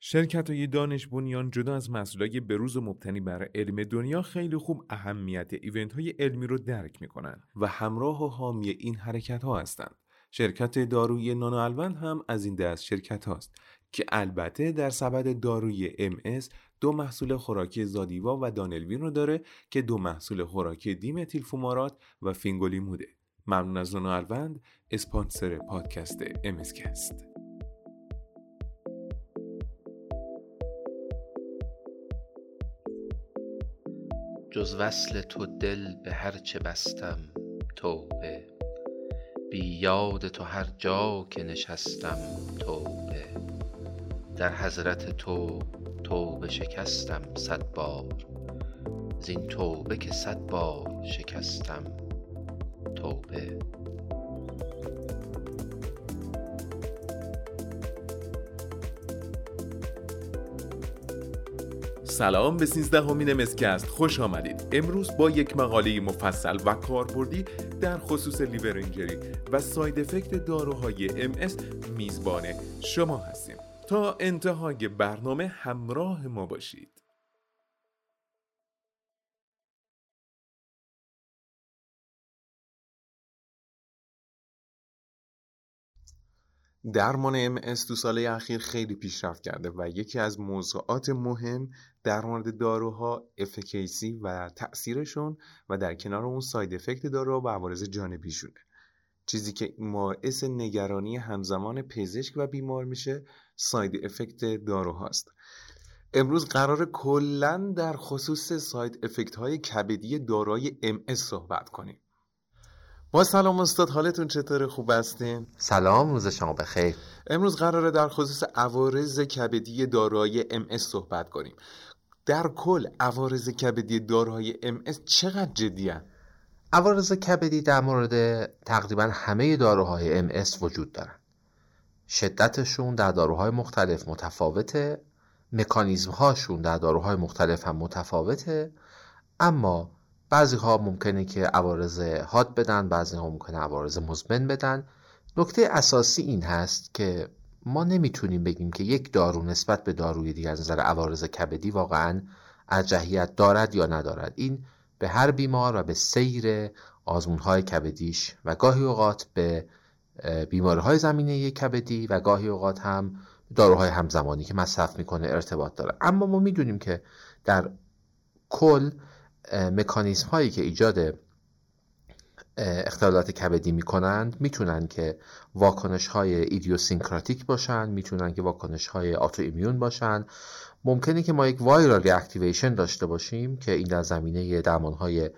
شرکت‌های دانش بنیان جدا از مسائل بروز و مبتنی بر علم دنیا خیلی خوب اهمیت ایونت‌های علمی رو درک می‌کنن و همراه و حامی این حرکت‌ها هستند. شرکت دارویی نانوالوند هم از این دست شرکت هاست که البته در سبد دارویی MS دو محصول خوراکی زادیوا و دان الوین رو داره که دو محصول خوراکی دیم تیلفو و فینگولی موده. ممنون از نانوالوند، اسپانسر پادکست MS کاست. جز وصل تو دل به هر چه بستم توبه، بی یاد تو هر جا که نشستم توبه، در حضرت تو توبه شکستم صد بار، زین توبه که صد بار شکستم توبه. سلام به 13مین MS کاست خوش آمدید. امروز با یک مقاله مفصل و کاربردی در خصوص لیورانجری و ساید افکت داروهای MS میزبان شما هستیم. تا انتهای برنامه همراه ما باشید. درمان MS تو سالهای اخیر خیلی پیشرفت کرده و یکی از موضوعات مهم در مورد داروها افیکیسی و تأثیرشون و در کنار اون ساید افکت داروها و عوارض جانبیشونه. چیزی که باعث نگرانی همزمان پزشک و بیمار میشه ساید افکت داروهاست. امروز قراره کلاً در خصوص ساید افکت های کبدی داروهای MS صحبت کنیم. با سلام استاد، حالتون چطوره؟ خوب هستین؟ سلام، روز شما بخیر. امروز قراره در خصوص عوارض کبدی داروهای MS صحبت کنیم. در کل عوارض کبدی داروهای MS چقدر جدیه؟ عوارض کبدی در مورد تقریبا همه داروهای MS وجود دارن. شدتشون در داروهای مختلف متفاوته، مکانیزم هاشون در داروهای مختلف هم متفاوته، اما بعضی ها ممکنه که عوارض حاد بدن، بعضی ها ممکنه عوارض مزمن بدن. نکته اساسی این هست که ما نمیتونیم بگیم که یک دارو نسبت به داروی دیگر از نظر عوارض کبدی واقعاً ارجحیت دارد یا ندارد. این به هر بیمار و به سیر آزمون‌های کبدیش و گاهی اوقات به بیماری‌های زمینه کبدی و گاهی اوقات هم داروهای همزمانی که مصرف میکنه ارتباط داره. اما ما میدونیم که در کل مکانیزم هایی که ایجاد اختلالات کبدی میکنند میتونن که واکنش های ایدیوسینکراتیک باشن، میتونن که واکنش های آتو ایمیون باشن. ممکنه که ما یک وایرال ریاکتیویشن داشته باشیم که این در زمینه درمان های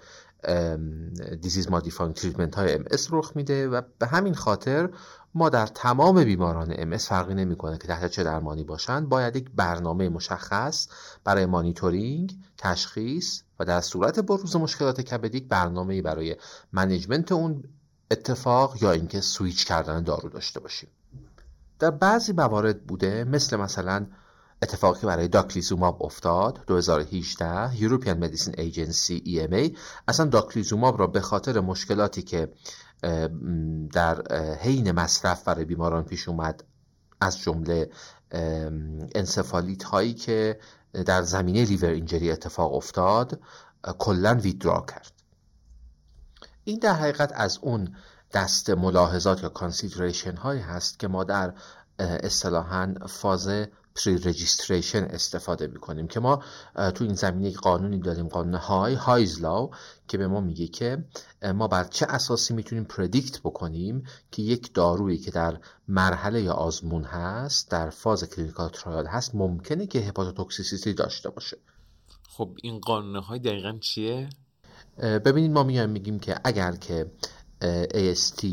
دیزیز مودیفایینگ تریتمنت های MS رخ میده و به همین خاطر ما در تمام بیماران MS فرقی نمیکنه که تحت چه درمانی باشند، باید یک برنامه مشخص برای مانیتورینگ، تشخیص و در صورت بروز مشکلات کبدی برنامه‌ای برای منیجمنت اون اتفاق یا اینکه سویچ کردن دارو داشته باشیم. در بعضی موارد بوده، مثلا اتفاقی برای داکلیزوماب افتاد 2018، European Medicine Agency EMA اصلا داکلیزوماب را به خاطر مشکلاتی که در حین مصرف برای بیماران پیش اومد، از جمله انسفالیت هایی که در زمینه لیور اینجری اتفاق افتاد، کلن ویدرا کرد. این در حقیقت از اون دست ملاحظات یا کانسیدریشن هایی هست که ما در اصطلاحاً فاز پری رجیستریشن استفاده میکنیم که ما تو این زمینه یک قانونی داریم، قانون هایز لاو، که به ما میگه که ما بر چه اساسی میتونیم پردیکت بکنیم که یک دارویی که در مرحله یا آزمون هست، در فاز کلینیکال ترایل هست، ممکنه که هپاتوتوکسیسیتی داشته باشه. خب این قانون های دقیقاً چیه؟ ببینید، ما میگیم که اگر که AST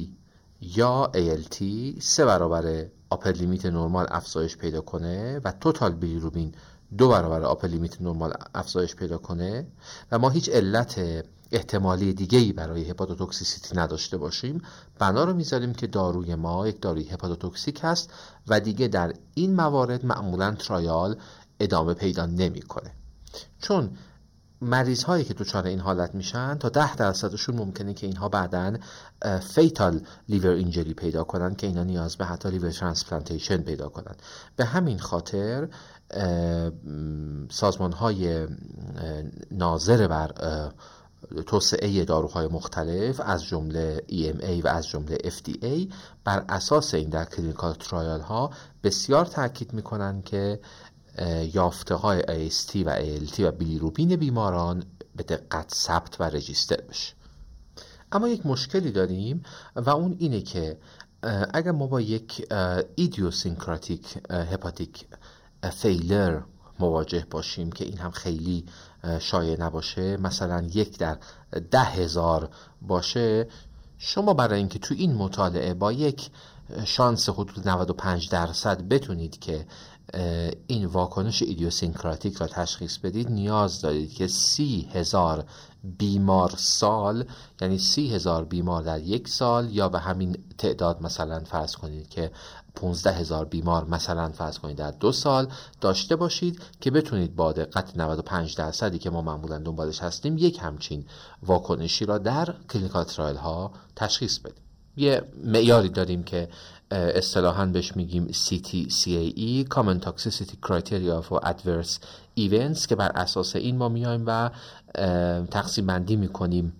یا ALT 3 برابر آپر لیمیت نرمال افزایش پیدا کنه و توتال بیلیروبین 2 برابر آپر لیمیت نرمال افزایش پیدا کنه و ما هیچ علت احتمالی دیگه‌ای برای هپاتوتوکسیسیتی نداشته باشیم، بنا رو می‌ذاریم که داروی ما یک داروی هپاتوتوکسیک هست و دیگه در این موارد معمولاً ترایال ادامه پیدا نمی‌کنه. چون مریض هایی که دچار این حالت میشن تا 10%شون ممکنه که اینها بعدن فیتال لیور اینجری پیدا کنن که اینا نیاز به حتی لیور ترانسپلانتیشن پیدا کنن. به همین خاطر سازمان‌های ناظر بر توسعه داروهای مختلف از جمله EMA و از جمله FDA بر اساس این در کلینیکال ترایل ها بسیار تاکید میکنن که یافته های AST و ALT و بیلیروبین بیماران به دقت ثبت و رجیستر بشه. اما یک مشکلی داریم و اون اینه که اگر ما با یک ایدیوسینکراتیک هپاتیک فیلر مواجه باشیم که این هم خیلی شایع نباشه، مثلا 1 در 10,000 باشه، شما برای اینکه تو این مطالعه با یک شانس حدود 95% بتونید که این واکنش ایدیوسینکراتیک را تشخیص بدید، نیاز دارید که 30,000 بیمار سال، یعنی 30,000 بیمار در یک سال، یا به همین تعداد مثلا فرض کنید که 15,000 بیمار مثلا فرض کنید در 2 سال داشته باشید که بتونید با دقت 95%ی که ما معمولا دنبالش هستیم یک همچین واکنشی را در کلینیکال ترایل ها تشخیص بدید. یه معیاری داریم که اصطلاحاً بهش میگیم CTCAE Common Toxicity Criteria for Adverse Events که بر اساس این ما میایم و تقسیم بندی میکنیم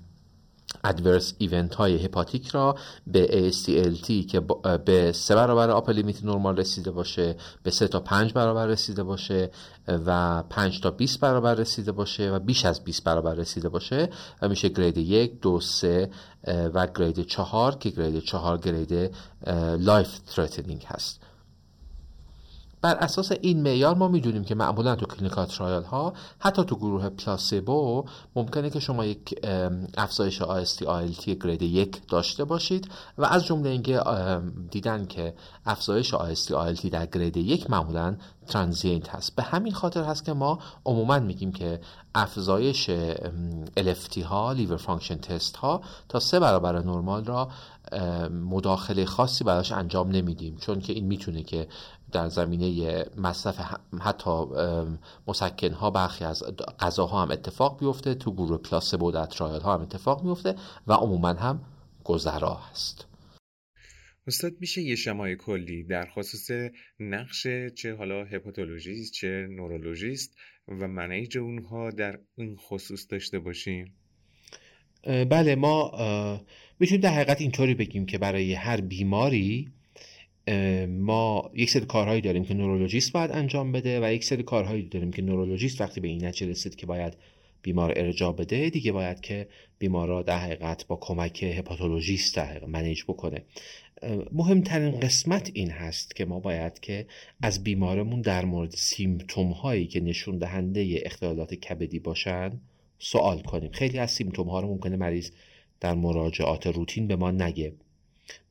adverse event های هپاتیک را به AST/ALT که به 3 برابر آپر لیمیت نرمال رسیده باشه، به 3 تا 5 برابر رسیده باشه و 5 تا 20 برابر رسیده باشه و بیش از 20 برابر رسیده باشه و میشه گرید 1، 2، 3 و گرید 4 که گرید 4 گرید لایف ترتنینگ هست. بر اساس این معیار ما میدونیم که معمولا تو کلینیکال ترایل ها حتی تو گروه پلاسبو ممکنه که شما یک افزایش AST ILT گرید 1 داشته باشید و از جمله اینکه دیدن که افزایش AST ILT در گرید 1 معمولا ترانزینت هست. به همین خاطر هست که ما عموما میگیم که افزایش LFT ها لیور فانکشن تست ها تا 3 برابر نرمال را مداخله خاصی براش انجام نمیدیم، چون که این میتونه که در زمینه مصرف حتی مسکن ها برخی از غذاها هم اتفاق بیفته، تو گروه پلاسبو در ترایل ها هم اتفاق میفته و عموما هم گذرا هست. استاد میشه یه شمای کلی در خصوص نقش چه حالا هپاتولوژیست چه نورولوژیست و منیج اونها در این خصوص داشته باشیم؟ بله، ما میتونیم در حقیقت اینطوری بگیم که برای هر بیماری ما یک سری کارهایی داریم که نورولوژیست باید انجام بده و یک سری کارهایی داریم که نورولوژیست وقتی به این نتیجه رسید که باید بیمار ارجاع بده، دیگه باید که بیمار را در حقیقت با کمک هپاتولوژیست منیج بکنه. مهمترین قسمت این هست که ما باید که از بیمارمون در مورد سیمتوم هایی که نشون دهنده اختلالات کبدی باشن سوال کنیم. خیلی از سیمتوم ها رو ممکنه مریض در مراجعات روتین به ما نگه.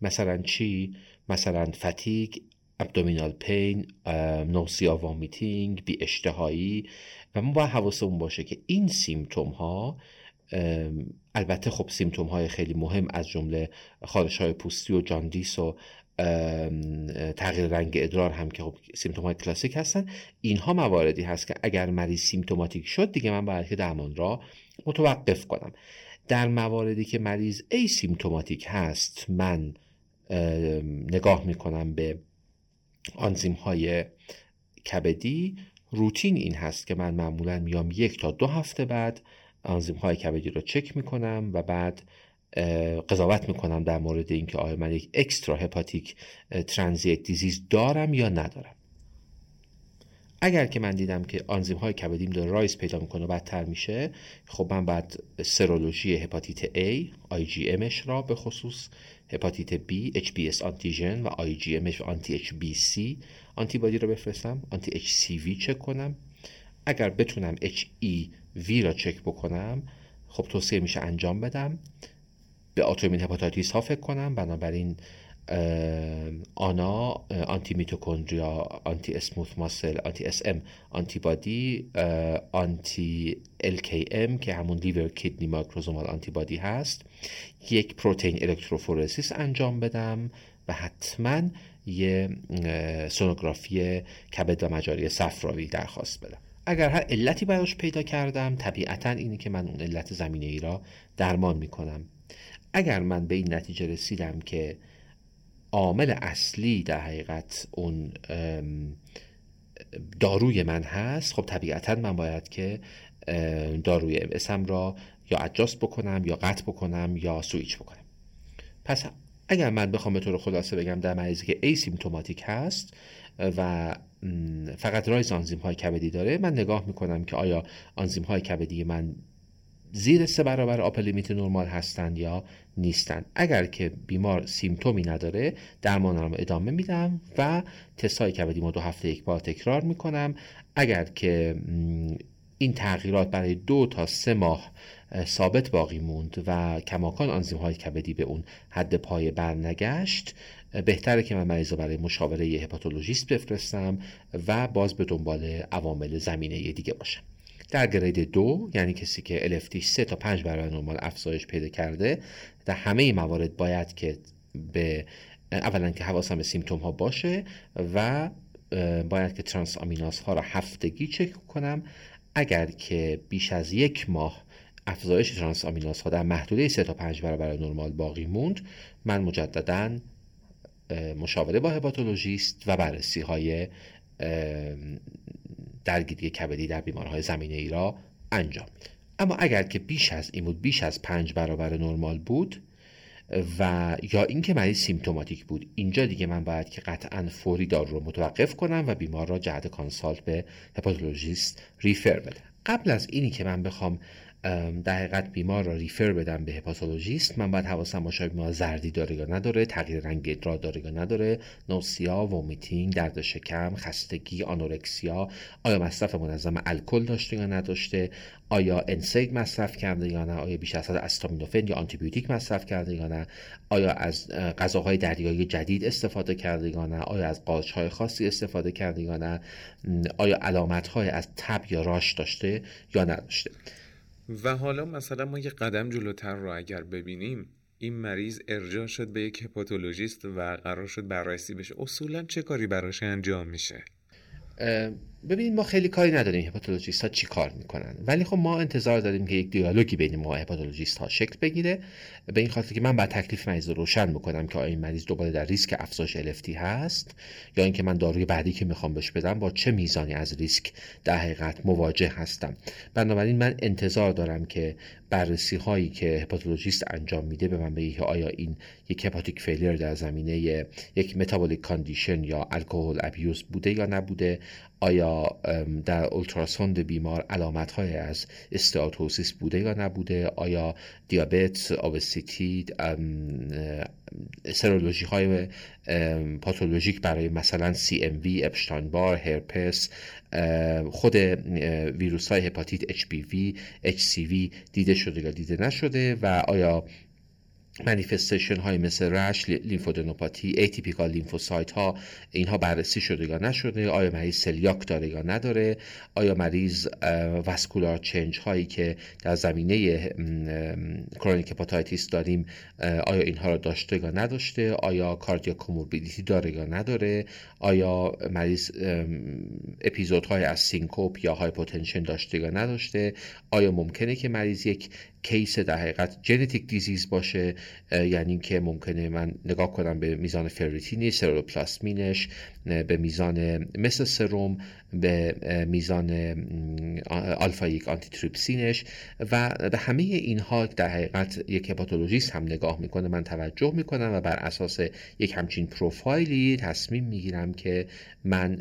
مثلا چی؟ مثلا فتیگ، ابدومینال پین، نوسیا وامیتینگ، بی اشتهایی، و ما باید حواسمون باشه که این سیمتوم ها، البته خب سیمتوم های خیلی مهم از جمله خارش های پوستی و جاندیس و تغییر رنگ ادرار هم که خب سیمتوم های کلاسیک هستن، اینها مواردی هست که اگر مریض سیمتوماتیک شد دیگه من باید که درمان را متوقف کنم. در مواردی که مریض ای سیمتوماتیک هست من نگاه میکنم به آنزیم های کبدی. روتین این هست که من معمولا میام 1 تا 2 هفته بعد آنزیم های کبدی رو چک میکنم و بعد قضاوت میکنم در مورد اینکه آیا من یک اکسترا هپاتیک ترانزیت دیزیز دارم یا ندارم. اگر که من دیدم که آنزیم های کبدیم داره رایز پیدا میکنه و بدتر میشه، خب من بعد سرولوژی هپاتیت A IgMش را به خصوص هپاتیت B HBS آنتیژن و IgMش و آنتی HBC آنتیبادی را بفرستم، آنتی HCV چک کنم. اگر بتونم HEV را چک بکنم خب توصیه میشه انجام بدم. به آتومین هپاتاتیس ها فکر کنم، بنابراین آنا آنتی میتوکندریا، آنتی اسموث ماسل، آنتی اس ام آنتیبادی، آنتی LKM که همون لیور کیدنی مایکروزومال آنتیبادی هست، یک پروتئین الکتروفورسیس انجام بدم و حتما یه سونوگرافی کبد و مجاری صفراوی درخواست بدم. اگر هر علتی براش پیدا کردم طبیعتاً اینه که من اون علت زمینه‌ای را درمان میکنم. اگر من به این نتیجه رسیدم که عامل اصلی در حقیقت اون داروی من هست، خب طبیعتاً من باید که داروی MSم را یا ادجاست بکنم یا قطع بکنم یا سویچ بکنم. پس اگر من بخوام به طور خلاصه بگم، در مریضی که ایسیمتوماتیک هست و فقط رایز آنزیم های کبدی داره، من نگاه میکنم که آیا آنزیم های کبدی من زیر 3 برابر آپل لیمیت نرمال هستند یا نیستند. اگر که بیمار سیمتومی نداره، درمانم ادامه میدم و تست‌های کبدی ما 2 هفته یک بار تکرار میکنم. اگر که این تغییرات برای 2 تا 3 ماه ثابت باقی موند و کماکان آنزیم‌های کبدی به اون حد پای بر نگشت، بهتره که من مریض رو برای مشاوره یه هپاتولوژیست بفرستم و باز به دنبال عوامل زمینه یه دیگه باشم. در گرید 2، یعنی کسی که LFT 3 تا 5 برابر نرمال افزایش پیدا کرده، در همه موارد باید که به اولا که حواسم به سیمتوم ها باشه و باید که ترانس آمیناز ها را هفتگی چک کنم. اگر که بیش از 1 ماه افزایش ترانس آمیناز ها در محدوده 3 تا 5 برابر نرمال باقی موند، من مجدداً مشاوره با هپاتولوژیست و بررسی های درگیری کبدی در بیمارهای زمینه‌ای را انجام. اما اگر که بیش از این بود، بیش از 5 برابر نرمال بود و یا اینکه مریض سیمتوماتیک بود، اینجا دیگه من باید که قطعاً فوری دارو رو متوقف کنم و بیمار را جهت کانسالت به هپاتولوژیست ریفر بدم. قبل از اینی که من بخوام در حقیقت بیمار را ریفر بدم به هپاتولوژیست، من باید حواسم باشه بیمار زردی داره یا نداره، تغییر رنگ ادرار داره یا نداره، نوسیا، ومیتینگ، درد شکم، خستگی، آنورکسیا، آیا مصرف منظم الکل داشته یا نداشته، آیا انسید مصرف کرده یا نه، آیا بیش از حد استامینوفن یا آنتی بیوتیک مصرف کرده یا نه، آیا از غذاهای دریایی جدید استفاده کرده یا نه، آیا از قارچ‌های خاصی استفاده کرده یا نه، آیا علامت‌های از تب یا راش داشته یا نداشته. و حالا مثلا ما یه قدم جلوتر رو اگر ببینیم، این مریض ارجاع شد به یک هپاتولوژیست و قرار شد بررسی بشه، اصولا چه کاری براش انجام میشه؟ ببینید ما خیلی کاری نداریم هپاتولوژیست ها چی کار میکنن، ولی خب ما انتظار داریم که یک دیالوگی بین ما هپاتولوژیست ها شکل بگیره، به این خاطر که من باید تکلیف مریض رو روشن بکنم که آیا این مریض دوباره در ریسک افزایش LFT هست یا اینکه من داروی بعدی که میخوام بهش بدم با چه میزانی از ریسک در حقیقت مواجه هستم. بنابراین من انتظار دارم که بررسی هایی که هپاتولوژیست انجام میده به من بگه آیا این یک هپاتیک فیلر در زمینه یک متابولیک کاندیشن یا الکل ابیوز بوده یا نبوده، آیا در اولتراسوند بیمار علامت‌های از استئاتوزیس بوده یا نبوده، آیا دیابت، اوبسیتی، سرولوژی‌های پاتولوژیک برای مثلا CMV، اپشتاین بار، هرپس، خود ویروس‌های هپاتیت HBV، HCV دیده شده یا دیده نشده، و آیا مانیفستیشن های مثل رش، لیمفودنوپاتی، اتیپیکال لیمفوسایت ها اینها بررسی شده یا نشده، آیا مریض سلیاک داره یا نداره، آیا مریض واسکولار چنج هایی که در زمینه کرونیک هپاتایتیس داریم آیا اینها را داشته یا نداشته، آیا کاردیاک کوموربیدیتی داره یا نداره، آیا مریض اپیزودهای از سینکوپ یا هایپوتنشن داشته یا نداشته، آیا ممکنه که مریض یک کیس در حقیقت جنتیک دیزیز باشه، یعنی که ممکنه من نگاه کنم به میزان فریتینی، سروپلاسمینش، به میزان مثل سروم، به میزان آلفا یک آنتی تریپسینش، و به همه اینها در حقیقت یک هپاتولوژیست هم نگاه میکنه. من توجه میکنم و بر اساس یک همچین پروفایلی تصمیم میگیرم که من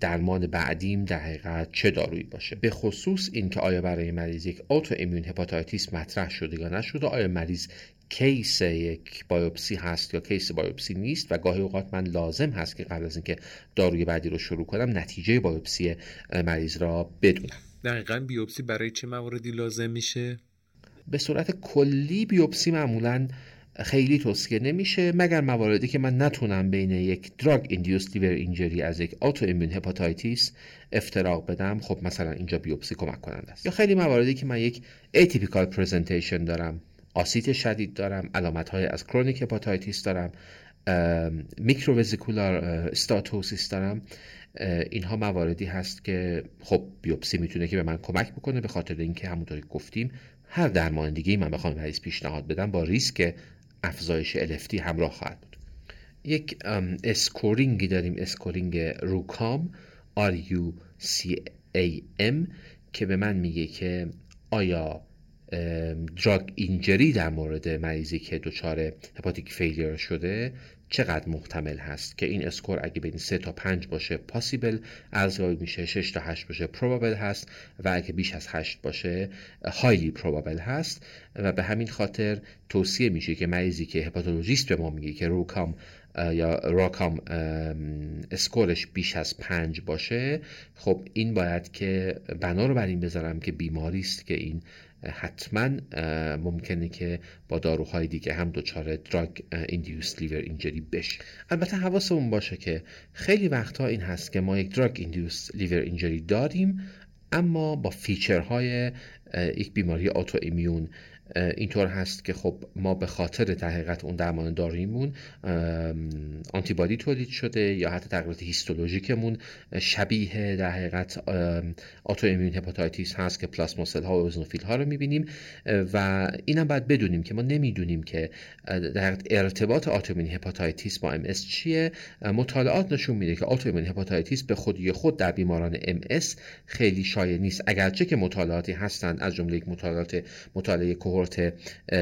درمان بعدیم در حقیقت چه دارویی باشه، به خصوص اینکه آیا برای مریض یک اوتو ایمیون هپاتایتیس مطرح شده یا نشده، آیا مریض کیس یک بایوپسی هست یا کیس بایوپسی نیست، و گاهی اوقات من لازم هست که قبل از اینکه داروی بعدی رو شروع کنم نتیجه بایوپسی مریض را بدونم. دقیقاً بیوپسی برای چه مواردی لازم میشه؟ به صورت کلی بیوپسی معمولاً خیلی توصیه نمیشه مگر مواردی که من نتونم بین یک درگ ایندیوس لیور اینجری از یک آتو ایمیون هپاتایتیس افتراق بدم، خب مثلا اینجا بیوپسی کمک کننده است. یا خیلی مواردی که من یک اتیپیکال پرزنتیشن دارم، آسیت شدید دارم، علامت‌های از کرونیک هپاتایتیس دارم، میکرووزیکولار استاتوسیس دارم، اینها مواردی هست که خب بیوپسی میتونه که به من کمک بکنه، به خاطر اینکه همونطوری گفتیم هر درمان دیگه‌ای من بخوام مریض پیشنهاد بدم با ریسک افزایش LFT همراه خواهد بود. یک اسکورینگی داریم، اسکورینگ روکام، RUCAM که به من میگه که آیا دراگ اینجری در مورد مریضی که دچار هپاتیک فیلیر شده چقدر محتمل هست، که این اسکور اگه بین 3 تا 5 باشه پاسیبل ارزیابی میشه، 6 تا 8 باشه پروبابل هست و اگه بیش از 8 باشه هایلی پروبابل هست. و به همین خاطر توصیه میشه که مریضی که هپاتولوژیست به ما میگه که روکام یا راکام اسکورش بیش از 5 باشه، خب این باید که بنا رو بر این بذارم که بیماری است که این حتما ممکنه که با داروهای دیگه هم دچار دراگ ایندیوس لیور اینجری بشه. البته حواسمون باشه که خیلی وقتها این هست که ما یک دراگ ایندیوس لیور اینجری داریم اما با فیچرهای یک بیماری آتو ایمیون اینطور هست که خب ما به خاطر در حقیقت اون درمان داروییمون آنتیبادی تولید شده یا حتی تغییرات هیستولوژیکمون شبیه در حقیقت آتو ایمیون هپاتایتیس هست که پلاسماسل ها و اوزنوفیل ها رو میبینیم. و اینم باید بدونیم که ما نمیدونیم که در حقیقت ارتباط آتو ایمیون هپاتایتیس با ام اس چیه. مطالعات نشون میده که آتو ایمیون هپاتایتیس به خودی خود در بیماران ام اس خیلی شایع نیست، اگرچه که مطالعاتی هستن از جمله یک مطالعه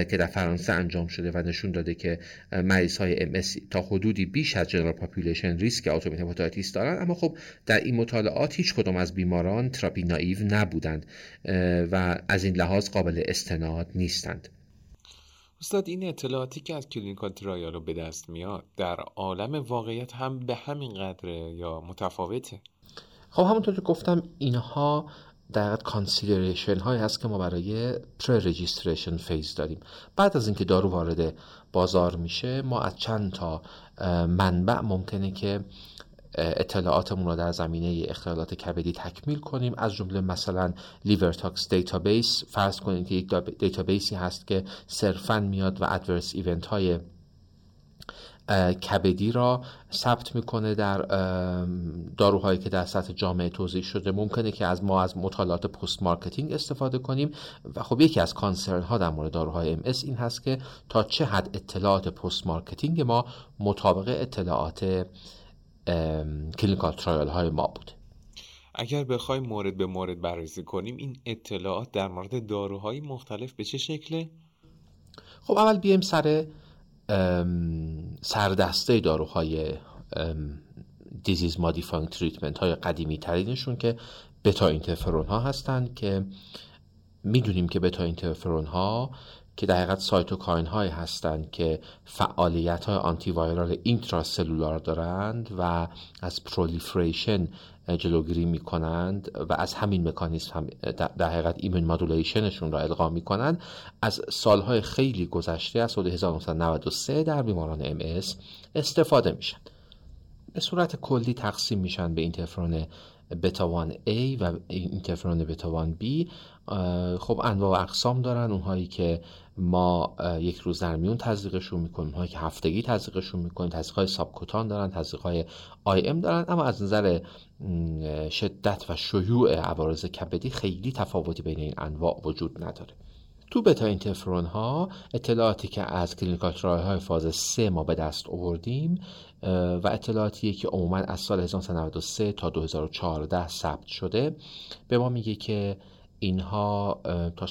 که در فرانسه انجام شده و نشون داده که مریض های ام اس تا حدودی بیش از جنرال پاپولیشن ریسک آتو ایمیون هپاتایتیس دارن، اما خب در این مطالعات هیچ کدوم از بیماران تراپی نایو نبودند و از این لحاظ قابل استناد نیستند. استاد این اطلاعاتی که از کلینیکال ترایال به دست میاد در عالم واقعیت هم به همین قدره یا متفاوته؟ خب همونطور که گفتم اینها در حقیقت کانسیدریشن هایی هست که ما برای پری رجیستریشن فیز داریم. بعد از اینکه دارو وارد بازار میشه ما از چند تا منبع ممکنه که اطلاعاتمون رو در زمینه اختلالات کبدی تکمیل کنیم، از جمله مثلا لیور تاکس دیتابیس. فرض کنید که یک دیتابیسی هست که صرفاً میاد و ادورس ایونت های کبدی را ثبت میکنه در داروهایی که در سطح جامعه توزیع شده. ممکنه که از ما از مطالعات پست مارکتینگ استفاده کنیم و خب یکی از کانسرن ها در مورد داروهای ام اس این هست که تا چه حد اطلاعات پست مارکتینگ ما مطابق اطلاعات کلینیکال ترایل های ما بود. اگر بخوایم مورد به مورد بررسی کنیم این اطلاعات در مورد داروهای مختلف به چه شکله؟ خب اول بیایم سردسته داروهای دیزیز مودیفایینگ تریتمنت های قدیمی ترینشون که بتا اینترفرون ها هستند که میدونیم که بتا اینترفرون ها که در حقیقت سایتوکاین های هستند که فعالیت های آنتی وایرال اینتراسلولار دارند و از پرولیفریشن جلوگیری میکنند و از همین مکانیزم هم در حقیقت ایمون مادولیشنشون را القا میکنند. از سالهای خیلی گذشته از سال 1993 در بیماران ام اس استفاده میشن. به صورت کلی تقسیم میشن به اینترفرون بتا 1A و اینترفرون بتا 1B. خب انواع و اقسام دارن، اونهایی که ما یک روز در میون تزریقشون میکنیم، اونهایی که هفتگی تزریقشون میکنیم، تزریق‌های سابکوتان دارن، تزریق‌های آیم دارن. اما از نظر شدت و شیوع عوارض کبدی خیلی تفاوتی بین این انواع وجود نداره. تو بتا اینترفرون ها اطلاعاتی که از کلینیکال ترایل های فاز 3 ما به دست آوردیم و اطلاعاتی که عموما از سال 1993 تا 2014 ثبت شده به ما میگه که اینها تا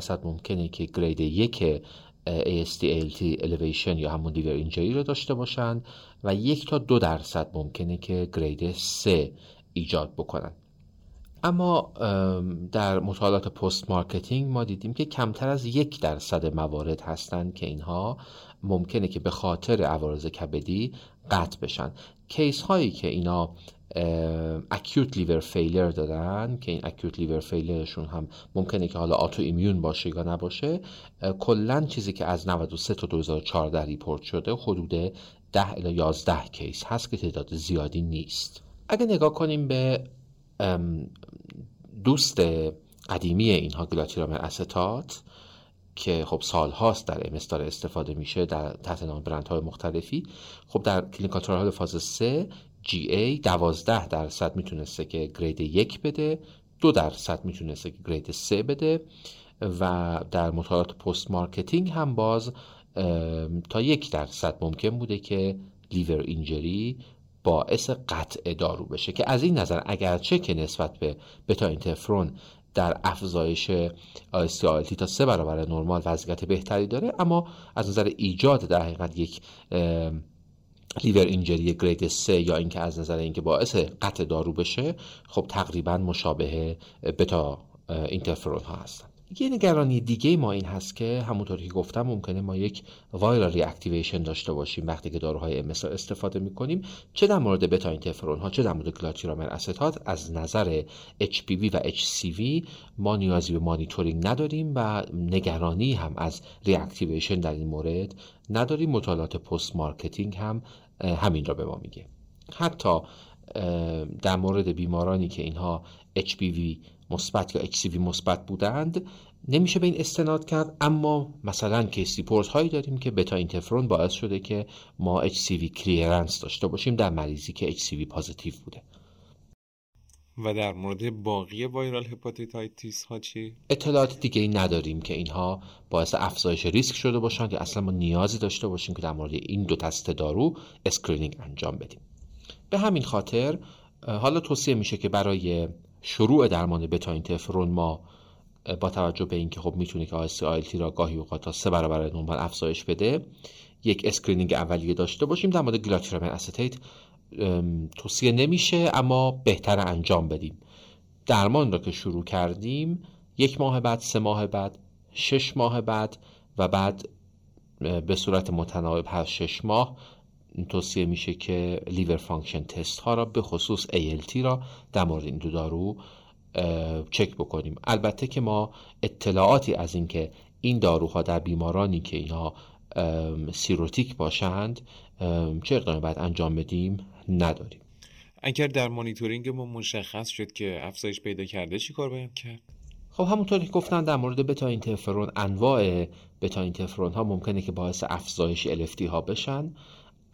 67% ممکنه که گرید 1 AST ALT elevation یا همون لیور اینجری رو داشته باشن و 1-2% ممکنه که گرید 3 ایجاد بکنن. اما در مطالعات پست مارکتینگ ما دیدیم که کمتر از 1% موارد هستند که اینها ممکنه که به خاطر عوارض کبدی قطع بشن. کیس هایی که اینا اکیوت لیور فیلر دادن که این اکیوت لیور فیلرشون هم ممکنه که حالا آتو ایمیون باشه یا نباشه، کلن چیزی که از 93 تا 2014 ریپورت شده حدود 10-11 کیس هست که تعداد زیادی نیست. اگه نگاه کنیم به دوست قدیمی اینها گلاتیرامر استات که خب سال هاست در ام اس داره استفاده میشه در تحت نام برندهای مختلفی، خب در کلینیکال ترایل فاز 3 GA 12% میتونسته که گرید 1 بده، 2% میتونسته که گرید 3 بده و در مطالعات پست مارکتینگ هم باز تا 1% ممکن بوده که لیور اینجری باعث قطع دارو بشه، که از این نظر اگرچه که نسبت به بتا اینترفرون در افزایش AST ALT تا 3 برابر نرمال وضعیت بهتری داره، اما از نظر ایجاد در حقیقت یک لیور اینجری گرید 3 یا اینکه از نظر اینکه باعث قطع دارو بشه، خب تقریبا مشابه بتا اینترفرون ها هستن. یه نگرانی دیگه ما این هست که همونطوری که گفتم ممکنه ما یک وایرال ریاکتیویشن داشته باشیم وقتی که داروهای MS استفاده می‌کنیم، چه در مورد بتا اینترفرون ها چه در مورد گلاتیرامر استات. از نظر HPV و HCV ما نیازی به مانیتورینگ نداریم و نگرانی هم از ریاکتیویشن در این مورد نداریم. مطالعات پست مارکتینگ هم همین را به ما میگه. حتی در مورد بیمارانی که اینها HPV مثبت یا HCV مثبت بودند نمیشه به این استناد کرد، اما مثلا کیس ریپورت هایی داریم که بتا اینترفرون باعث شده که ما HCV کلیرنس داشته باشیم در مریضی که HCV پازیتیو بوده. و در مورد باقی وایرال هپاتیتایتیس ها چی؟ اطلاعات دیگه ای نداریم که اینها باعث افزایش ریسک شده باشند یا اصلا ما نیازی داشته باشیم که در مورد این دو تست دارو اسکرینینگ انجام بدیم. به همین خاطر حالا توصیه میشه که برای شروع درمان بتا اینترفرون ما با توجه به اینکه خب میتونه که AST ALT را گاهی اوقات تا 3 برابر نرمال افزایش بده، یک اسکرینینگ اولیه داشته باشیم. در مورد گلاتیرامر استیت توصیه نمیشه، اما بهتره انجام بدیم. درمان را که شروع کردیم 1 ماه بعد، 3 ماه بعد، 6 ماه بعد و بعد به صورت متناوب هر 6 ماه توصیه میشه که لیور فانکشن تست ها را به خصوص ALT را در مورد این دو دارو چک بکنیم. البته که ما اطلاعاتی از این که این داروها در بیمارانی که اینها سیروتیک باشند چه اقدامی باید انجام بدیم نداریم. اگر در مانیتورینگ ما مشخص شد که افزایش پیدا کرده چی کار باید کرد؟ خب همونطوری که گفتن در مورد بتا اینترفرون انواع بتا اینترفرون ها ممکنه که باعث افزایش LFT ها بشن،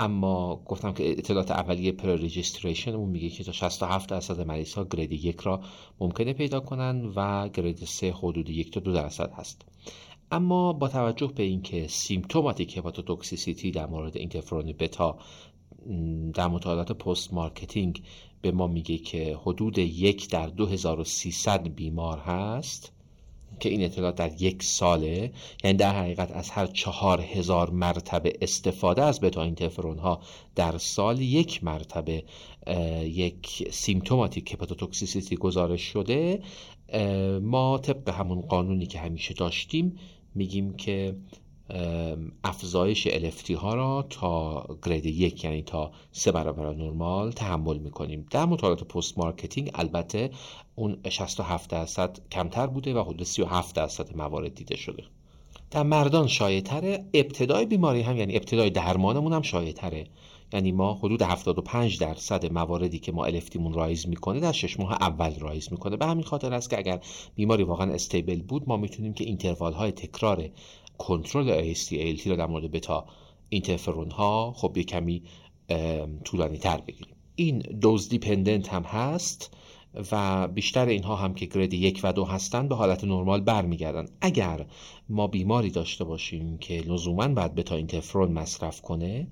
اما گفتم که اطلاعات اولیه پری رجیستریشن مون میگه که تا 67% مریض ها گرید 1 را ممکنه پیدا کنن و گرید 3 حدود 1-2% هست. اما با توجه به اینکه سیمپتوماتیک هپاتوتوکسیسیتی در مورد اینترفرون بتا در مطالعات پست مارکتینگ به ما میگه که حدود 1 در 2300 بیمار هست که این اطلاعات در 1 ساله، یعنی در حقیقت از هر 4000 مرتبه استفاده از بتا اینترفرون ها در سال 1 مرتبه یک سیمپتوماتیک هپاتوتوکسیسیتی گزارش شده. ما طبق همون قانونی که همیشه داشتیم میگیم که افزایش LFT ها را تا گرید 1 یعنی تا 3 برابر نرمال تحمل میکنیم. در مطالعات پست مارکتینگ البته اون 67% کمتر بوده و حدود 37% موارد دیده شده. در مردان شایع‌تره، ابتدای بیماری هم یعنی ابتدای درمانمون هم شایع‌تره، یعنی ما حدود 75% مواردی که ما LFT مون رایز میکنه در 6 ماه اول رایز میکنه. به همین خاطر است که اگر بیماری واقعا استیبل بود ما میتونیم که اینتروال های تکرار کنترل AST ALT را در مورد بتا اینترفرون ها خب یه کمی طولانی تر بگیریم. این دوز دیپندنت هم هست و بیشتر اینها هم که گرید 1 و 2 هستن به حالت نرمال برمیگردن. اگر ما بیماری داشته باشیم که لزوماً باید بتا اینترفرون مصرف کنه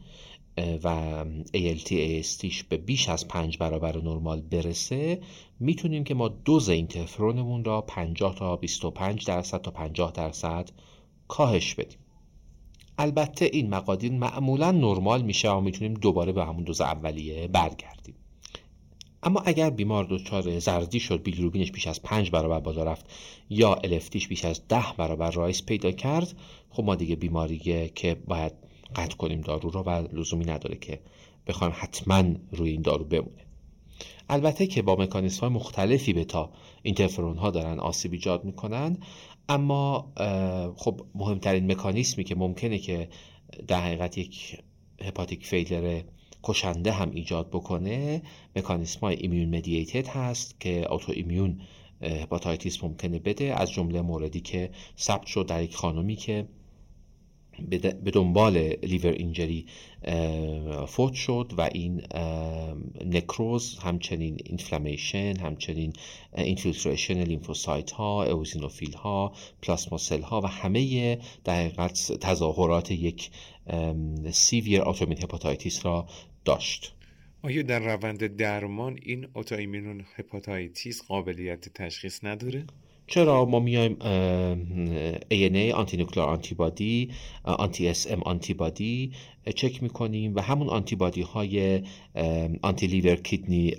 و ALT ASTش به بیش از 5 برابر نرمال برسه، میتونیم که ما دوز اینترفرونمون را 50% تا 25% تا 50% کاهش بدیم. البته این مقادیر معمولا نرمال میشه و میتونیم دوباره به همون دوز اولیه برگردیم. اما اگر بیمار دچار زردی شد، بیلیروبینش بیش از 5 برابر بالا رفت یا LFTش بیش از 10 برابر رایز پیدا کرد، خب ما دیگه بیماریه که باید قطع کنیم دارو رو و لزومی نداره که بخوایم حتما روی این دارو بمونه. البته که با مکانیزم های مختلفی بتا اینترفرون ها دارن آسیب ایجاد میکنن، اما خب مهمترین مکانیزمی که ممکنه که در حقیقت یک هپاتیک فیلر کشنده هم ایجاد بکنه مکانیزم های ایمیون مدییتد هست که آتو ایمیون هپاتایتیس ممکنه بده، از جمله موردی که ثبت شد در یک خانومی که به دنبال لیور اینجری فوت شد و این نکروز، همچنین اینفلامیشن، همچنین اینفیلتریشن لیمفوسایت ها، اوزینوفیل ها، پلاسما سل ها و همه در حقیقت تظاهرات یک سیویر آتومین هپاتایتیس را داشت. آیا در روند درمان این آتوایمون هپاتایتیس قابلیت تشخیص نداره؟ چرا ما میایم ANA آنتی نوکلئار آنتیبادی، آنتی اس ام آنتیبادی چک میکنیم و همون آنتیبادی های آنتی لیور کیدنی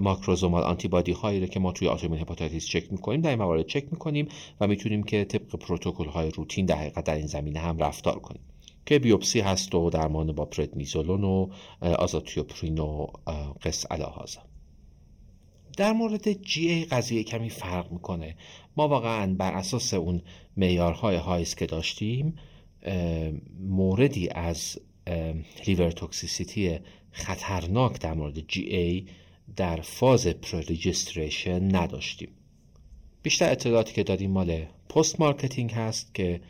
ماکروزومال آنتیبادی هایی رو که ما توی آتوایمون هپاتایتیس چک میکنیم در این موارد چک میکنیم و میتونیم که طبق پروتکل های روتین در حقیقت در این زمینه هم رفتار کنیم که بیوپسی هست و درمان با پردنیزولون و آزاتیوپرین و قص الاهازم. در مورد GA قضیه کمی فرق میکنه. ما واقعا بر اساس اون معیارهای هایس که داشتیم موردی از لیور توکسیسیتی خطرناک در مورد GA در فاز پرریجستریشن نداشتیم. بیشتر اطلاعاتی که دادیم مال پست مارکتینگ هست که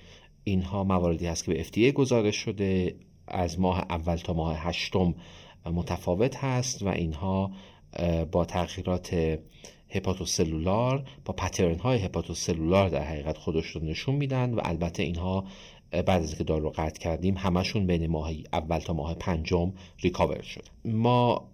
اینها مواردی هست که به FDA گزارش شده، از ماه اول تا ماه هشتم متفاوت هست و اینها با تغییرات هپاتوسلولار، با پترن های هپاتوسلولار در حقیقت خودشون نشون میدن و البته اینها بعد از که دارو رو قطع کردیم همشون بین ماه اول تا ماه پنجم ریکاور شد. ما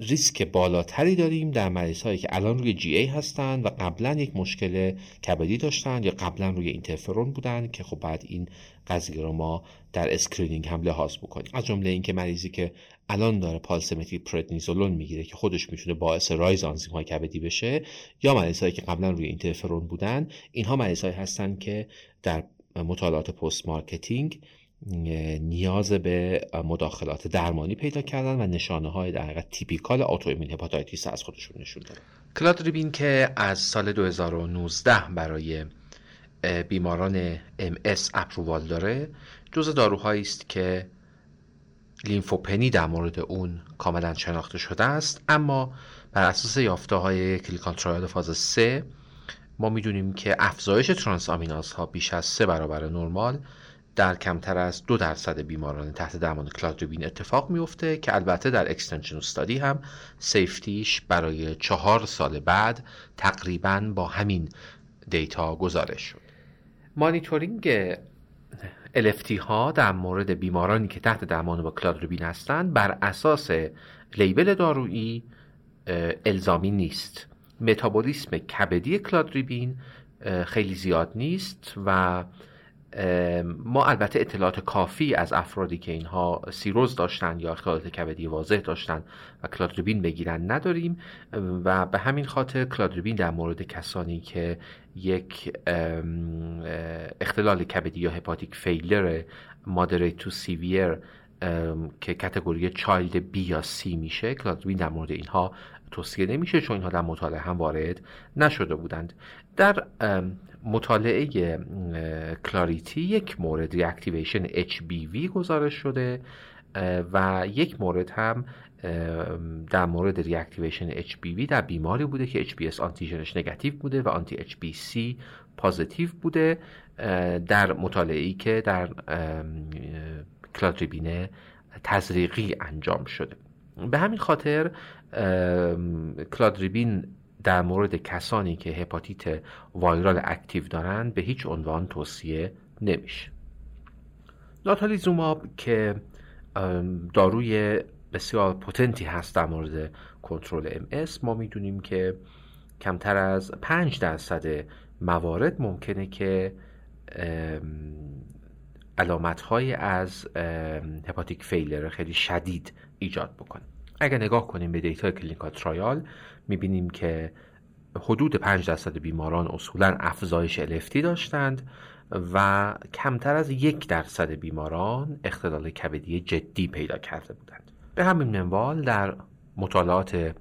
ریسک بالاتری داریم در مریض هایی که الان روی جی ای هستن و قبلا یک مشکل کبدی داشتن یا قبلا روی اینترفرون بودن که خب بعد این قضیه رو ما در اسکرینینگ هم لحاظ بکنیم، از جمله اینکه مریضی که الان داره پالسیمتیک پردنیزولون میگیره که خودش میتونه باعث رایز آنزیم های کبدی بشه، یا مریض هایی که قبلا روی اینترفرون بودن، اینها مریض هایی هستن که در مطالعات پست مارکتینگ نیاز به مداخلات درمانی پیدا کردن و نشانه های در حقیقت تیپیکال آتوایمون هپاتایتیس از خودشون نشون دادن. کلادریبین که از سال 2019 برای بیماران MS اپرووال داره، جزء داروهایی است که لیمفوپنی در مورد اون کاملا شناخته شده است، اما بر اساس یافته های کلینیکال ترایل فاز 3 ما میدونیم که افزایش ترانس آمیناز ها بیش از 3 برابر نرمال در کمتر از 2% بیماران تحت درمان کلادریبین اتفاق میفته که البته در اکستنشن استادی هم سیفتیش برای 4 سال بعد تقریباً با همین دیتا گزارش شد. مانیتورینگ LFT ها در مورد بیمارانی که تحت درمان با کلادریبین هستند بر اساس لیبل دارویی الزامی نیست. متابولیسم کبدی کلادریبین خیلی زیاد نیست و ما البته اطلاعات کافی از افرادی که اینها سیروز داشتن یا اختلالات کبدی واضح داشتن و کلادریبین بگیرن نداریم و به همین خاطر کلادریبین در مورد کسانی که یک اختلال کبدی یا هپاتیک فیلر مادریت تو سیویر که کاتگوری چایلد بی یا سی میشه، کلادریبین در مورد اینها توصیه نمیشه چون اینها در مطالعه هم وارد نشده بودند. در مطالعه کلاریتی یک مورد ریاکتیویشن HBV گزارش شده و یک مورد هم در مورد ریاکتیویشن HBV در بیماری بوده که HBS آنتیژنش نگاتیو بوده و آنتی HBC پازیتیو بوده در مطالعه‌ای که در کلادریبین تزریقی انجام شده. به همین خاطر کلادریبین در مورد کسانی که هپاتیت وایرال اکتیو دارند به هیچ عنوان توصیه نمیشه. ناتالیزوماب که داروی بسیار پوتنتی هست در مورد کنترل MS، ما میدونیم که کمتر از 5% موارد ممکنه که علامت‌های از هپاتیک فیلر خیلی شدید ایجاد بکنه. اگر نگاه کنیم به دیتای کلینیکال ترایال میبینیم که حدود 5% بیماران اصولا افزایش LFT داشتند و کمتر از 1% بیماران اختلال کبدی جدی پیدا کرده بودند. به همین منوال در مطالعات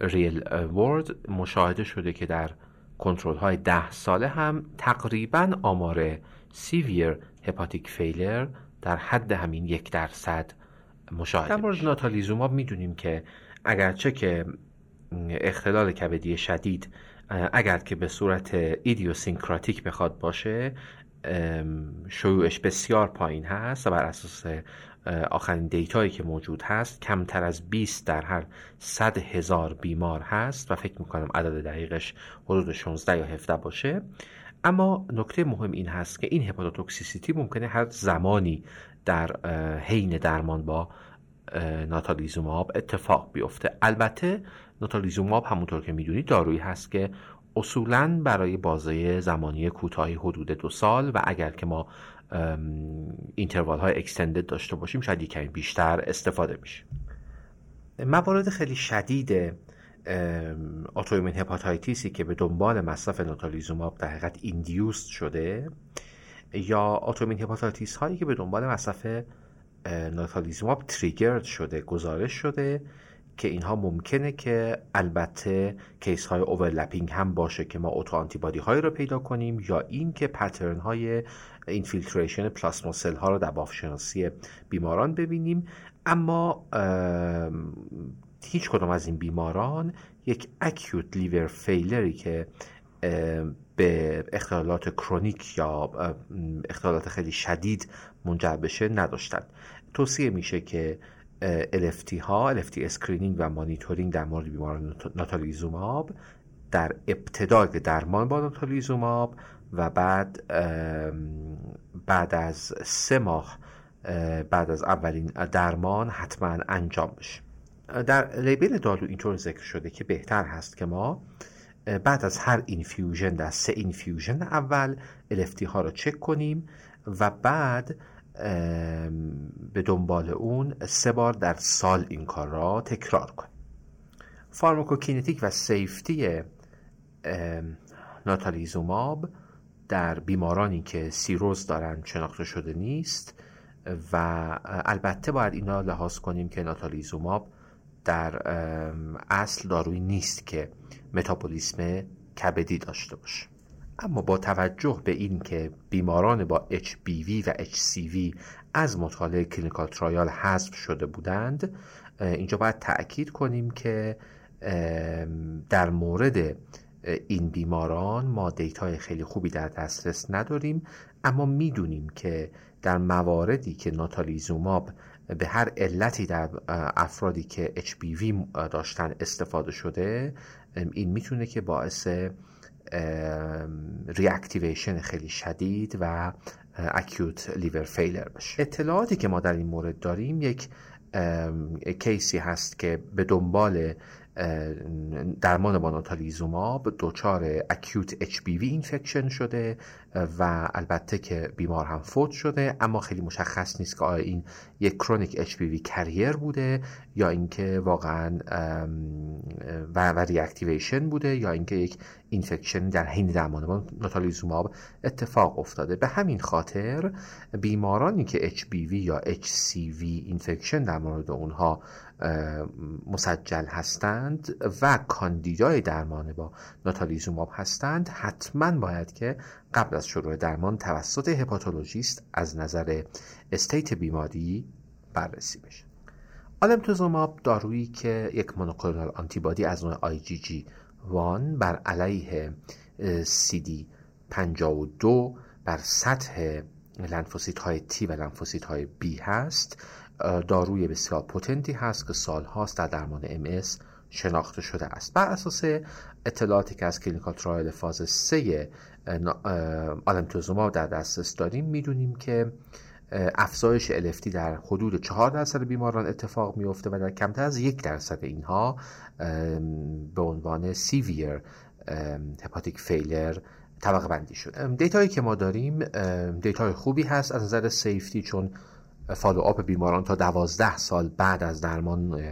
ریل ورد مشاهده شده که در کنترل های 10 ساله هم تقریبا آمار سیویر هپاتیک فیلر در حد همین 1% مشاهده. در مورد ناتالیزوماب میدونیم که اگرچه که اختلال کبدی شدید اگر که به صورت ایدیوسینکراتیک بخواد باشه شیوعش بسیار پایین هست و بر اساس آخرین دیتایی که موجود هست کمتر از 20 در هر 100,000 بیمار هست و فکر میکنم عدد دقیقش حدود 16 یا 17 باشه. اما نکته مهم این هست که این هپاتوتوکسیسیتی ممکنه هر زمانی در حین درمان با ناتالیزوماب اتفاق بیفته. البته ناتالیزوماب همونطور که میدونید دارویی هست که اصولاً برای بازه زمانی کوتاهی حدود 2 سال و اگر که ما اینتروال های اکستندد داشته باشیم شاید یکمی بیشتر استفاده میشه. موارد خیلی شدید آتویمین هپاتایتیسی که به دنبال مصرف ناتالیزوماب در حقیقت ایندیوست شده یا آتویمین هپاتایتیس هایی که به دنبال مصرف ناتالیزوماب تریگرد شده، گزارش شده، که اینها ممکنه که البته کیس های اوورلپینگ هم باشه که ما اوتو آنتیبادی هایی رو پیدا کنیم یا این که پترن های اینفیلتریشن پلاسماسل ها رو در بافشناسی بیماران ببینیم، اما هیچ کدوم از این بیماران یک اکیوت لیور فیلری که به اختلالات کرونیک یا اختلالات خیلی شدید منجر بشه نداشتن. توصیه میشه که LFT ها، LFT اسکرینینگ و مانیتورینگ در مورد بیماران ناتالیزوماب در ابتدای درمان با ناتالیزوماب و بعد از 3 ماه بعد از اولین درمان حتما انجام بشه. در لیبل دارو اینطور ذکر شده که بهتر هست که ما بعد از هر اینفیوژن، در 3 اینفیوژن اول LFT ها رو چک کنیم و بعد به دنبال اون 3 بار در سال این کار را تکرار کنیم. فارماکوکینتیک و سیفتی ناتالیزوماب در بیمارانی که سیروز دارن شناخته شده نیست و البته باید اینا لحاظ کنیم که ناتالیزوماب در اصل دارویی نیست که متابولیسم کبدی داشته باشه، اما با توجه به این که بیماران با HBV و HCV از مطالعه کلینیکال ترایال حذف شده بودند، اینجا باید تأکید کنیم که در مورد این بیماران ما دیتای خیلی خوبی در دسترس نداریم، اما میدونیم که در مواردی که ناتالیزوماب به هر علتی در افرادی که HBV داشتن استفاده شده، این میتونه که باعث ریاکتیویشن خیلی شدید و اکیوت لیور فیلر بشه. اطلاعاتی که ما در این مورد داریم یک کیسی هست که به دنبال درمان با ناتالیزوماب دچار اکیوت HBV اینفکشن شده و البته که بیمار هم فوت شده، اما خیلی مشخص نیست که آیا این یک کرونیک HBV کریر بوده یا اینکه واقعا و ریاکتیویشن بوده یا اینکه یک اینفکشن در حین درمان با ناتالیزوماب اتفاق افتاده. به همین خاطر بیمارانی که HBV یا HCV اینفکشن در مورد اونها مسجل هستند و کاندیدای درمان با ناتالیزوماب هستند، حتما باید که قبل از شروع درمان توسط هپاتولوژیست از نظر استیت بیماری بررسی بشه. آلمتوزوماب دارویی که یک مونوکلونال آنتیبادی از نوع IgG1 بر علیه CD52 بر سطح لنفوسیت های T و لنفوسیت های B هست، داروی بسیار پوتنتی هست که سالهاست در درمان MS شناخته شده است. بر اساس اطلاعاتی که از کلینیکال ترایل فاز 3 آلمتوزوماب در دسترس داریم، میدونیم که افزایش LFT در حدود 4% بیماران اتفاق میفته و در کمتر از 1% اینها به عنوان سیویر هپاتیک فیلر طبقه بندی شد. دیتایی که ما داریم دیتای خوبی هست از نظر سیفتی، چون فالوآپ بیماران تا 12 سال بعد از درمان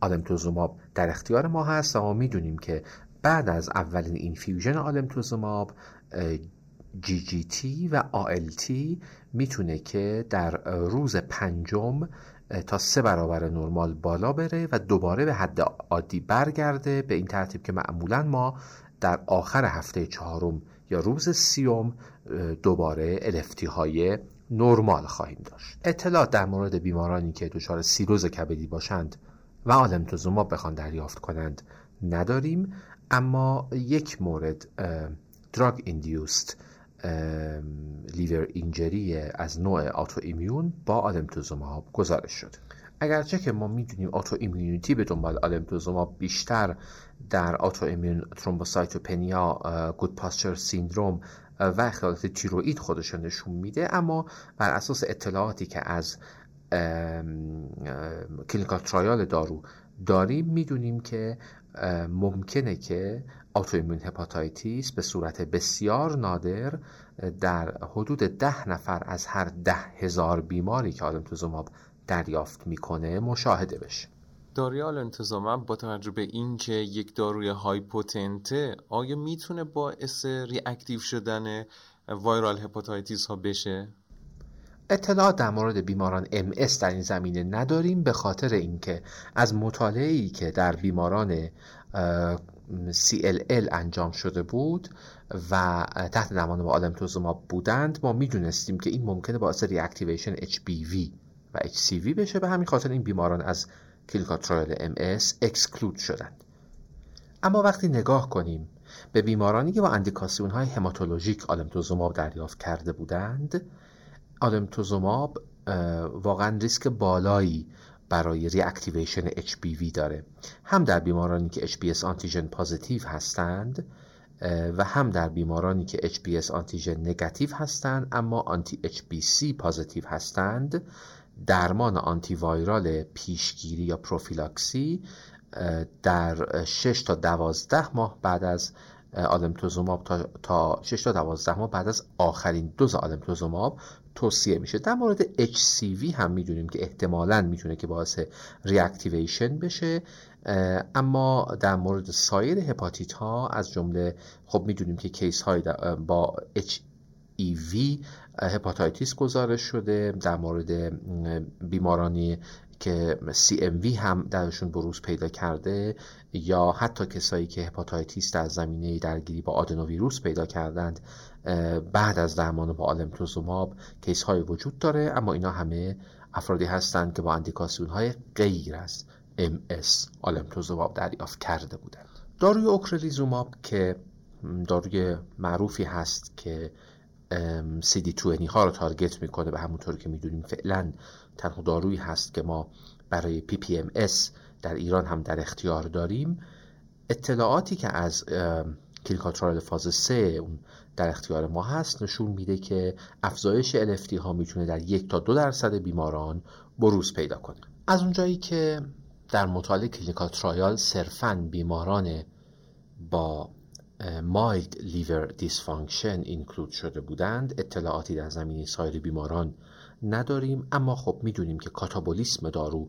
آلمتوزوماب در اختیار ما هست. ما میدونیم که بعد از اولین اینفیوژن آلمتوزوماب GGT و ALT میتونه که در روز 5 تا 3 برابر نرمال بالا بره و دوباره به حد عادی برگرده، به این ترتیب که معمولا ما در آخر هفته 4 یا روز 10 دوباره LFT های نرمال خواهیم داشت. اطلاعات در مورد بیمارانی که دچار سیروز کبدی باشند و آلمتوزوماب بخوان دریافت کنند نداریم، اما یک مورد درگ ایندیوست لیور اینجری از نوع آتو ایمیون با آلمتوزوماب گزارش شد. اگرچه که ما میدونیم آتو ایمیونیتی به دنبال آلمتوزوماب بیشتر در آتو ایمیون ترومبوسایتوپنیا، گود پاسچر سیندروم و اختلالات تیروئید خودش نشون میده، اما بر اساس اطلاعاتی که از کلینیکال ترایال دارو داریم میدونیم که ممکنه که آتوایمون هپاتایتیس به صورت بسیار نادر در حدود 10 نفر از هر 10,000 بیماری که آلمتوزوماب دریافت میکنه مشاهده بشه. داروی آلمتوزوماب با توجه به این که یک داروی هایپوتنته، آیا میتونه باعث ریاکتیو شدن وایرال هپاتایتیس ها بشه؟ اطلاع در مورد بیماران MS در این زمینه نداریم، به خاطر اینکه از مطالعه‌ای که در بیماران CLL انجام شده بود و تحت درمان با آلمتوزوماب بودند، ما میدونستیم که این ممکنه باعث ریاکتیویشن HBV و HCV بشه. به همین خاطر این بیماران از کلینیکال ترایل MS اکسکلود شدند. اما وقتی نگاه کنیم به بیمارانی که با اندیکاسیون های هماتولوژیک آلمتوزوماب دریافت کرده بودند، آلمتوزوماب واقعا ریسک بالایی برای ریاکتیویشن HBV داره، هم در بیمارانی که HBS آنتیژن پازیتیو هستند و هم در بیمارانی که HBS آنتیژن نگاتیو هستند اما آنتی HBC پازیتیو هستند. درمان آنتی وایرال پیشگیری یا پروفیلاکسی در 6 تا 12 ماه بعد از آلمتوزوماب تا 6 تا 12 ماه بعد از آخرین دوز آلمتوزوماب توصیه میشه. در مورد HCV هم میدونیم که احتمالاً میتونه که باعث ریاکتیویشن بشه، اما در مورد سایر هپاتیت ها از جمله خب میدونیم که کیس های با HIV هپاتایتیس گزارش شده، در مورد بیمارانی که CMV هم درشون بروز پیدا کرده یا حتی کسایی که هپاتایتیس در زمینه درگیری با آدنوویروس پیدا کردند بعد از درمان با آلمتوزوماب کیس های وجود داره، اما اینا همه افرادی هستند که با اندیکاسیون های غیر از MS آلمتوزوماب دریافت کرده بودند. داروی اوکرلیزوماب که داروی معروفی هست که CD20 ها رو تارگت میکنه و همونطور که میدونیم فعلا تنها دارویی هست که ما برای PPMS در ایران هم در اختیار داریم. اطلاعاتی که از کلینیکال ترایل فاز 3 در اختیار ما هست نشون میده که افزایش LFT ها میتونه در 1 تا 2% بیماران بروز پیدا کنه. از اونجایی که در مطالعه کلینیکال ترایل صرفاً بیماران با mild liver dysfunction اینکلود شده بودند، اطلاعاتی در زمینه سایر بیماران نداریم، اما خب میدونیم که کاتابولیسم دارو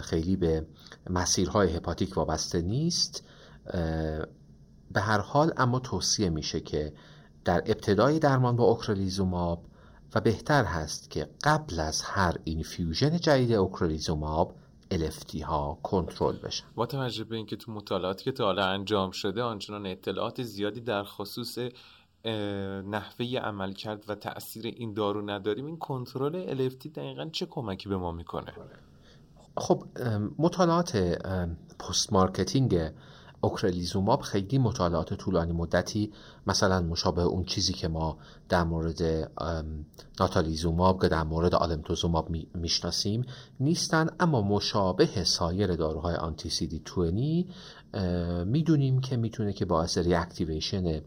خیلی به مسیرهای هپاتیک وابسته نیست. به هر حال اما توصیه میشه که در ابتدای درمان با اوکرلیزوماب و بهتر هست که قبل از هر اینفیوژن جدید اوکرلیزوماب LFT ها کنترل بشن. با توجه به اینکه تو مطالعاتی که تا حالا انجام شده آنچنان اطلاعات زیادی در خصوص نحوه عملکرد و تأثیر این دارو نداریم، این کنترل LFT دقیقاً چه کمکی به ما میکنه؟ خب مطالعات پست مارکتینگ اوکرلیزوماب خیلی مطالعات طولانی مدتی، مثلا مشابه اون چیزی که ما در مورد ناتالیزوماب که در مورد آلمتوزوماب میشناسیم نیستن، اما مشابه سایر داروهای آنتی CD20 میدونیم که میتونه که باعث ریاکتیویشن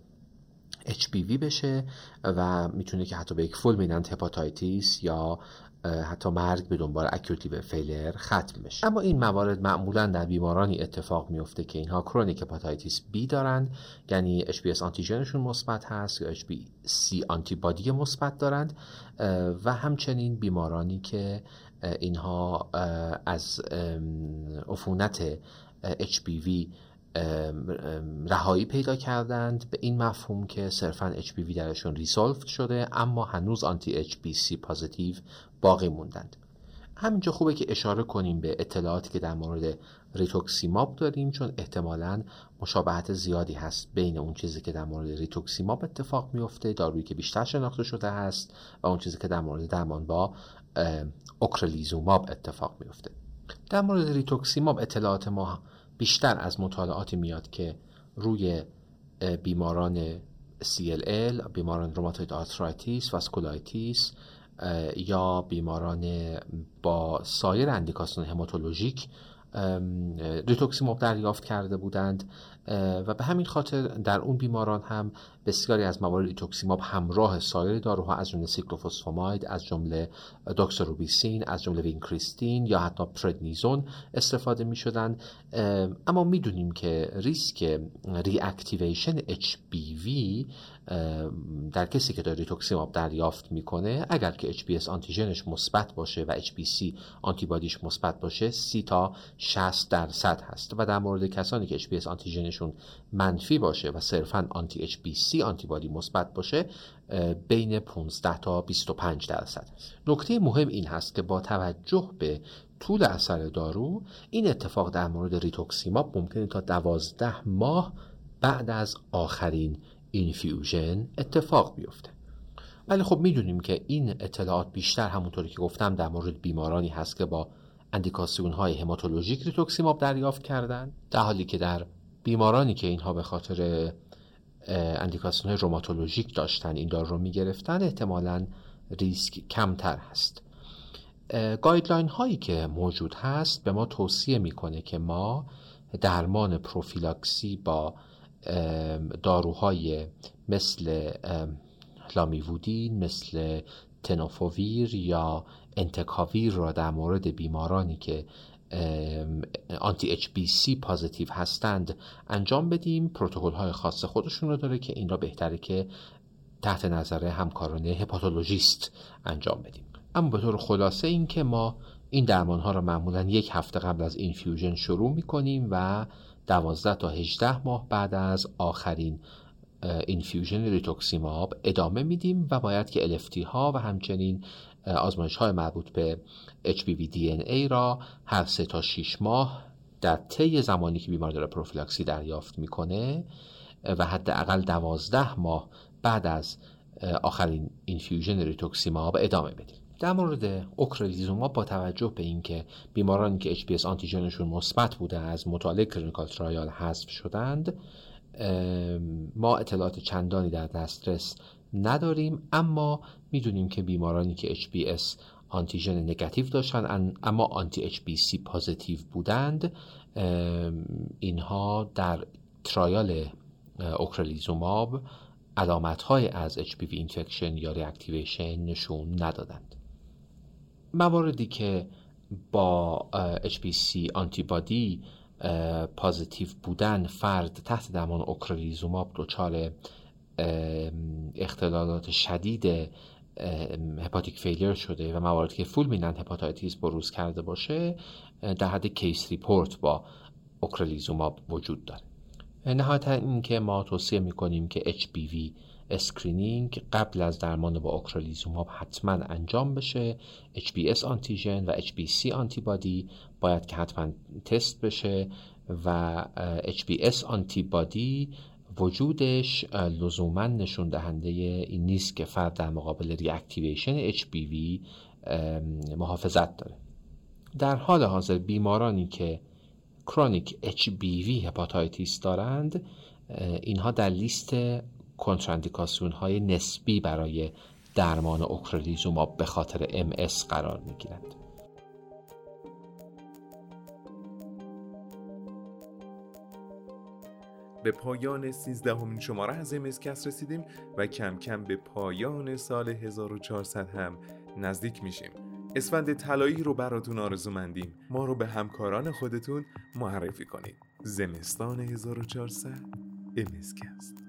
HBV بشه و میتونه که حتی به یک فولمیننت هپاتایتیس یا حتی مرگ به دنبال اکیوت لیور فیلر ختم بشه. اما این موارد معمولا در بیمارانی اتفاق میفته که اینها کرونیک هپاتایتیس B دارند، یعنی HBS آنتیژنشون مثبت هست یا HBC آنتیبادی مثبت دارند، و همچنین بیمارانی که اینها از عفونت HBV رهایی پیدا کردند، به این مفهوم که صرفاً HPV درشون ریسولفت شده اما هنوز آنتی HBC پازیتیو باقی موندند. همینجا خوبه که اشاره کنیم به اطلاعاتی که در مورد ریتوکسیماب داریم، چون احتمالاً مشابهت زیادی هست بین اون چیزی که در مورد ریتوکسیماب اتفاق میفته، دارویی که بیشتر شناخته شده هست، و اون چیزی که در مورد درمان با اوکرلیزوماب اتفاق میفته. در مورد ریتوکسیماب اطلاعات ما بیشتر از مطالعاتی میاد که روی بیماران CLL، بیماران روماتوید آرترایتیس، واسکولایتیس یا بیماران با سایر اندیکاسیون هماتولوژیک ریتوکسیماب دریافت کرده بودند و به همین خاطر در اون بیماران هم بسیاری از موارد ریتوکسیماب همراه سایر داروها از جمله سیکلوفوسفاماید، از جمله داکسوروبیسین، از جمله وینکریستین یا حتی پردنیزون استفاده می شدند. اما می دونیم که ریسک ریاکتیویشن HBV در کسی که داره ریتوکسیماب دریافت میکنه، اگر که HBS آنتیژنش مثبت باشه و HBC آنتیبادیش مثبت باشه 30% تا 60% هست و در مورد کسانی که HBS آنتیژنشون منفی باشه و صرفاً آنتی HBC آنتیبادی مثبت باشه بین 15% تا 25% هست. نکته مهم این هست که با توجه به طول اثر دارو این اتفاق در مورد ریتوکسیماب ممکنه تا 12 ماه بعد از آخرین اینفیوژن اتفاق بیفته. ولی خب میدونیم که این اطلاعات بیشتر همونطوری که گفتم در مورد بیمارانی هست که با اندیکاسیون های هماتولوژیک ریتوکسیماب دریافت کردن، در حالی که در بیمارانی که اینها به خاطر اندیکاسیون های روماتولوژیک داشتن این دارو رو میگرفتن احتمالاً ریسک کمتر هست. گایدلاین هایی که موجود هست به ما توصیه میکنه که ما درمان پروفیلاکسی با داروهای مثل لامیوودین، مثل تنوفوویر یا انتکاویر را در مورد بیمارانی که آنتی اچ بی سی پازیتیو هستند انجام بدیم. پروتکل های خاص خودشون رو داره که این را بهتره که تحت نظر همکاران هپاتولوژیست انجام بدیم. اما به طور خلاصه این که ما این درمان ها را معمولاً 1 هفته قبل از اینفیوژن شروع می کنیم و 12 تا 18 ماه بعد از آخرین اینفیوژن ریتوکسیماب ادامه میدیم و باید که LFT ها و همچنین آزمایش های مربوط به HBV DNA را هر 3 تا 6 ماه در طی زمانی که بیمار داره پروفیلاکسی دریافت میکنه و حداقل 12 ماه بعد از آخرین اینفیوژن ریتوکسیماب ادامه بدیم. در مورد اوکرلیزوماب با توجه به اینکه بیمارانی که HBS آنتیژنشون مثبت بوده از مطالعه کلینیکال ترایال حذف شدند ما اطلاعات چندانی در دسترس نداریم، اما میدونیم که بیمارانی که HBS آنتیژن نگاتیو داشتن اما آنتی HBC پازیتیو بودند اینها در ترایال اوکرلیزوماب علامت‌های از HPV اینفکشن یا ریاکتیویشن نشون ندادند. مواردی که با HBC آنتیبادی پازیتیو بودن فرد تحت درمان اوکرلیزوماب دچار اختلالات شدید هپاتیک فیلر شده و مواردی که فولمیننت هپاتایتیس بروز کرده باشه در حد کیس ریپورت با اوکرلیزوماب وجود داره. نهایتا این که ما توصیه میکنیم که HPV اسکرینینگ قبل از درمان با اوکرلیزوماب حتما انجام بشه. HBS آنتیژن و HBC آنتیبادی باید که حتما تست بشه و HBS آنتیبادی وجودش لزوما نشون دهنده این نیست که فرد در مقابل ریاکتیویشن HPV محافظت داره. در حال حاضر بیمارانی که کرونیک HBV هپاتایتیس دارند اینها در لیست کنتراندیکاسیون های نسبی برای درمان اوکرلیزوماب به خاطر MS قرار می گیرند. به پایان 13 شماره از MS کاست رسیدیم و کم کم به پایان سال 1400 هم نزدیک میشیم. اسفند طلایی رو براتون آرزومندیم. ما رو به همکاران خودتون معرفی کنید. زمستان 1400 MS کاست.